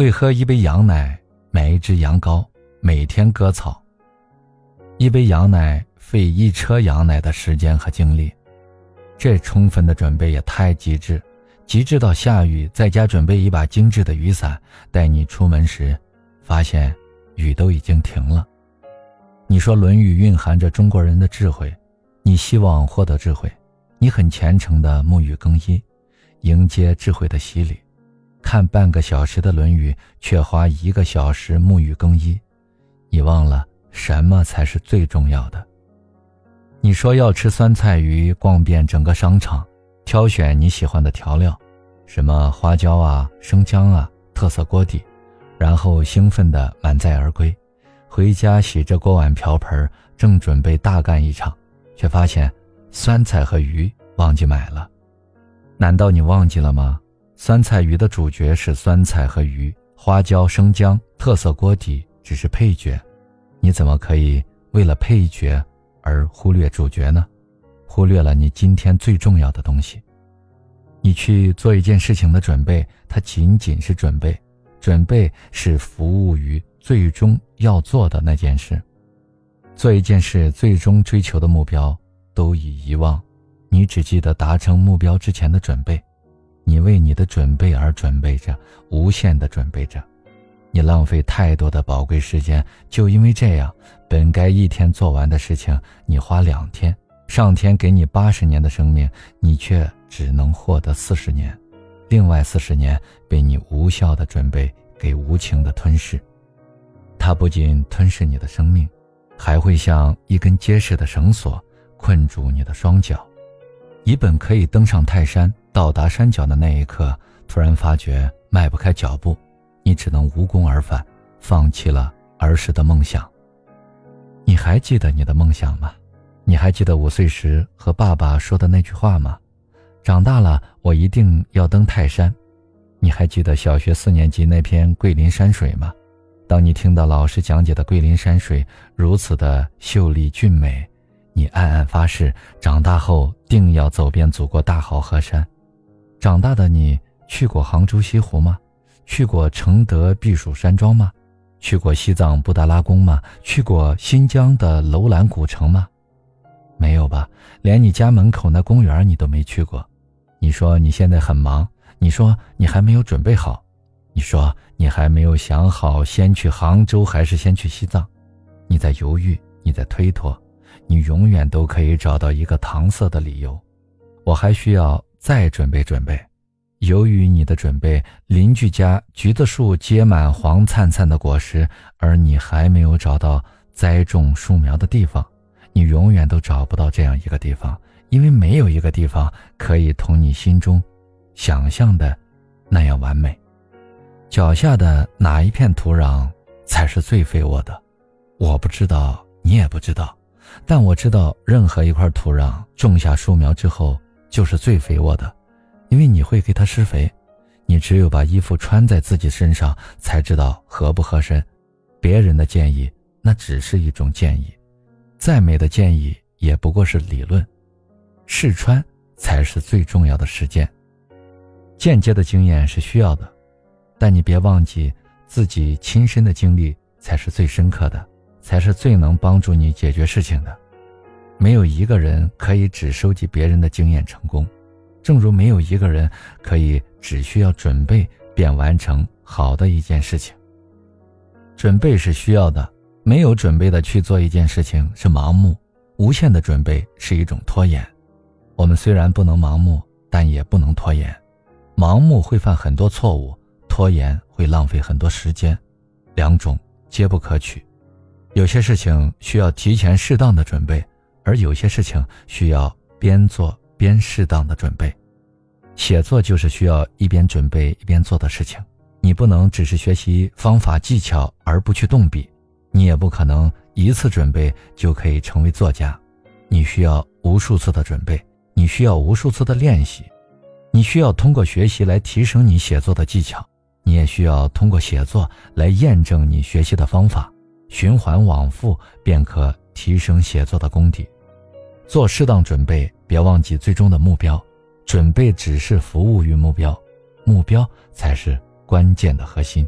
为喝一杯羊奶买一只羊羔，每天割草。一杯羊奶费一车羊奶的时间和精力，这充分的准备也太极致，极致到下雨在家准备一把精致的雨伞，带你出门时发现雨都已经停了。你说《论语》蕴含着中国人的智慧，你希望获得智慧，你很虔诚地沐浴更衣，迎接智慧的洗礼。看半个小时的《论语》，却花一个小时沐浴更衣，你忘了什么才是最重要的。你说要吃酸菜鱼，逛遍整个商场，挑选你喜欢的调料，什么花椒啊、生姜啊、特色锅底，然后兴奋地满载而归。回家洗着锅碗瓢盆，正准备大干一场，却发现酸菜和鱼忘记买了。难道你忘记了吗？酸菜鱼的主角是酸菜和鱼，花椒、生姜、特色锅底只是配角。你怎么可以为了配角而忽略主角呢？忽略了你今天最重要的东西。你去做一件事情的准备，它仅仅是准备，准备是服务于最终要做的那件事。做一件事最终追求的目标都已遗忘，你只记得达成目标之前的准备。你为你的准备而准备着，无限的准备着。你浪费太多的宝贵时间，就因为这样，本该一天做完的事情，你花2天，上天给你80年的生命，你却只能获得40年，另外40年被你无效的准备给无情的吞噬。它不仅吞噬你的生命，还会像一根结实的绳索困住你的双脚。你本可以登上泰山，到达山脚的那一刻，突然发觉迈不开脚步，你只能无功而返，放弃了儿时的梦想。你还记得你的梦想吗？你还记得5岁时和爸爸说的那句话吗？长大了，我一定要登泰山。你还记得小学4年级那篇《桂林山水》吗？当你听到老师讲解的桂林山水如此的秀丽俊美，你暗暗发誓，长大后定要走遍祖国大好河山。长大的你去过杭州西湖吗？去过承德避暑山庄吗？去过西藏布达拉宫吗？去过新疆的楼兰古城吗？没有吧，连你家门口那公园你都没去过。你说你现在很忙，你说你还没有准备好，你说你还没有想好先去杭州还是先去西藏。你在犹豫，你在推脱，你永远都可以找到一个搪塞的理由。我还需要再准备准备。由于你的准备，邻居家橘子树结满黄灿灿的果实，而你还没有找到栽种树苗的地方。你永远都找不到这样一个地方，因为没有一个地方可以同你心中想象的那样完美。脚下的哪一片土壤才是最肥沃的？我不知道，你也不知道，但我知道任何一块土壤种下树苗之后就是最肥沃的，因为你会给它施肥。你只有把衣服穿在自己身上才知道合不合身，别人的建议那只是一种建议，再美的建议也不过是理论，试穿才是最重要的实践。间接的经验是需要的，但你别忘记自己亲身的经历才是最深刻的，才是最能帮助你解决事情的。没有一个人可以只收集别人的经验成功，正如没有一个人可以只需要准备便完成好的一件事情。准备是需要的，没有准备的去做一件事情是盲目，无限的准备是一种拖延。我们虽然不能盲目，但也不能拖延。盲目会犯很多错误，拖延会浪费很多时间，两种皆不可取。有些事情需要提前适当的准备，而有些事情需要边做边适当的准备。写作就是需要一边准备一边做的事情，你不能只是学习方法技巧而不去动笔，你也不可能一次准备就可以成为作家。你需要无数次的准备，你需要无数次的练习，你需要通过学习来提升你写作的技巧，你也需要通过写作来验证你学习的方法。循环往复便可提升写作的功底。做适当准备，别忘记最终的目标。准备只是服务于目标，目标才是关键的核心。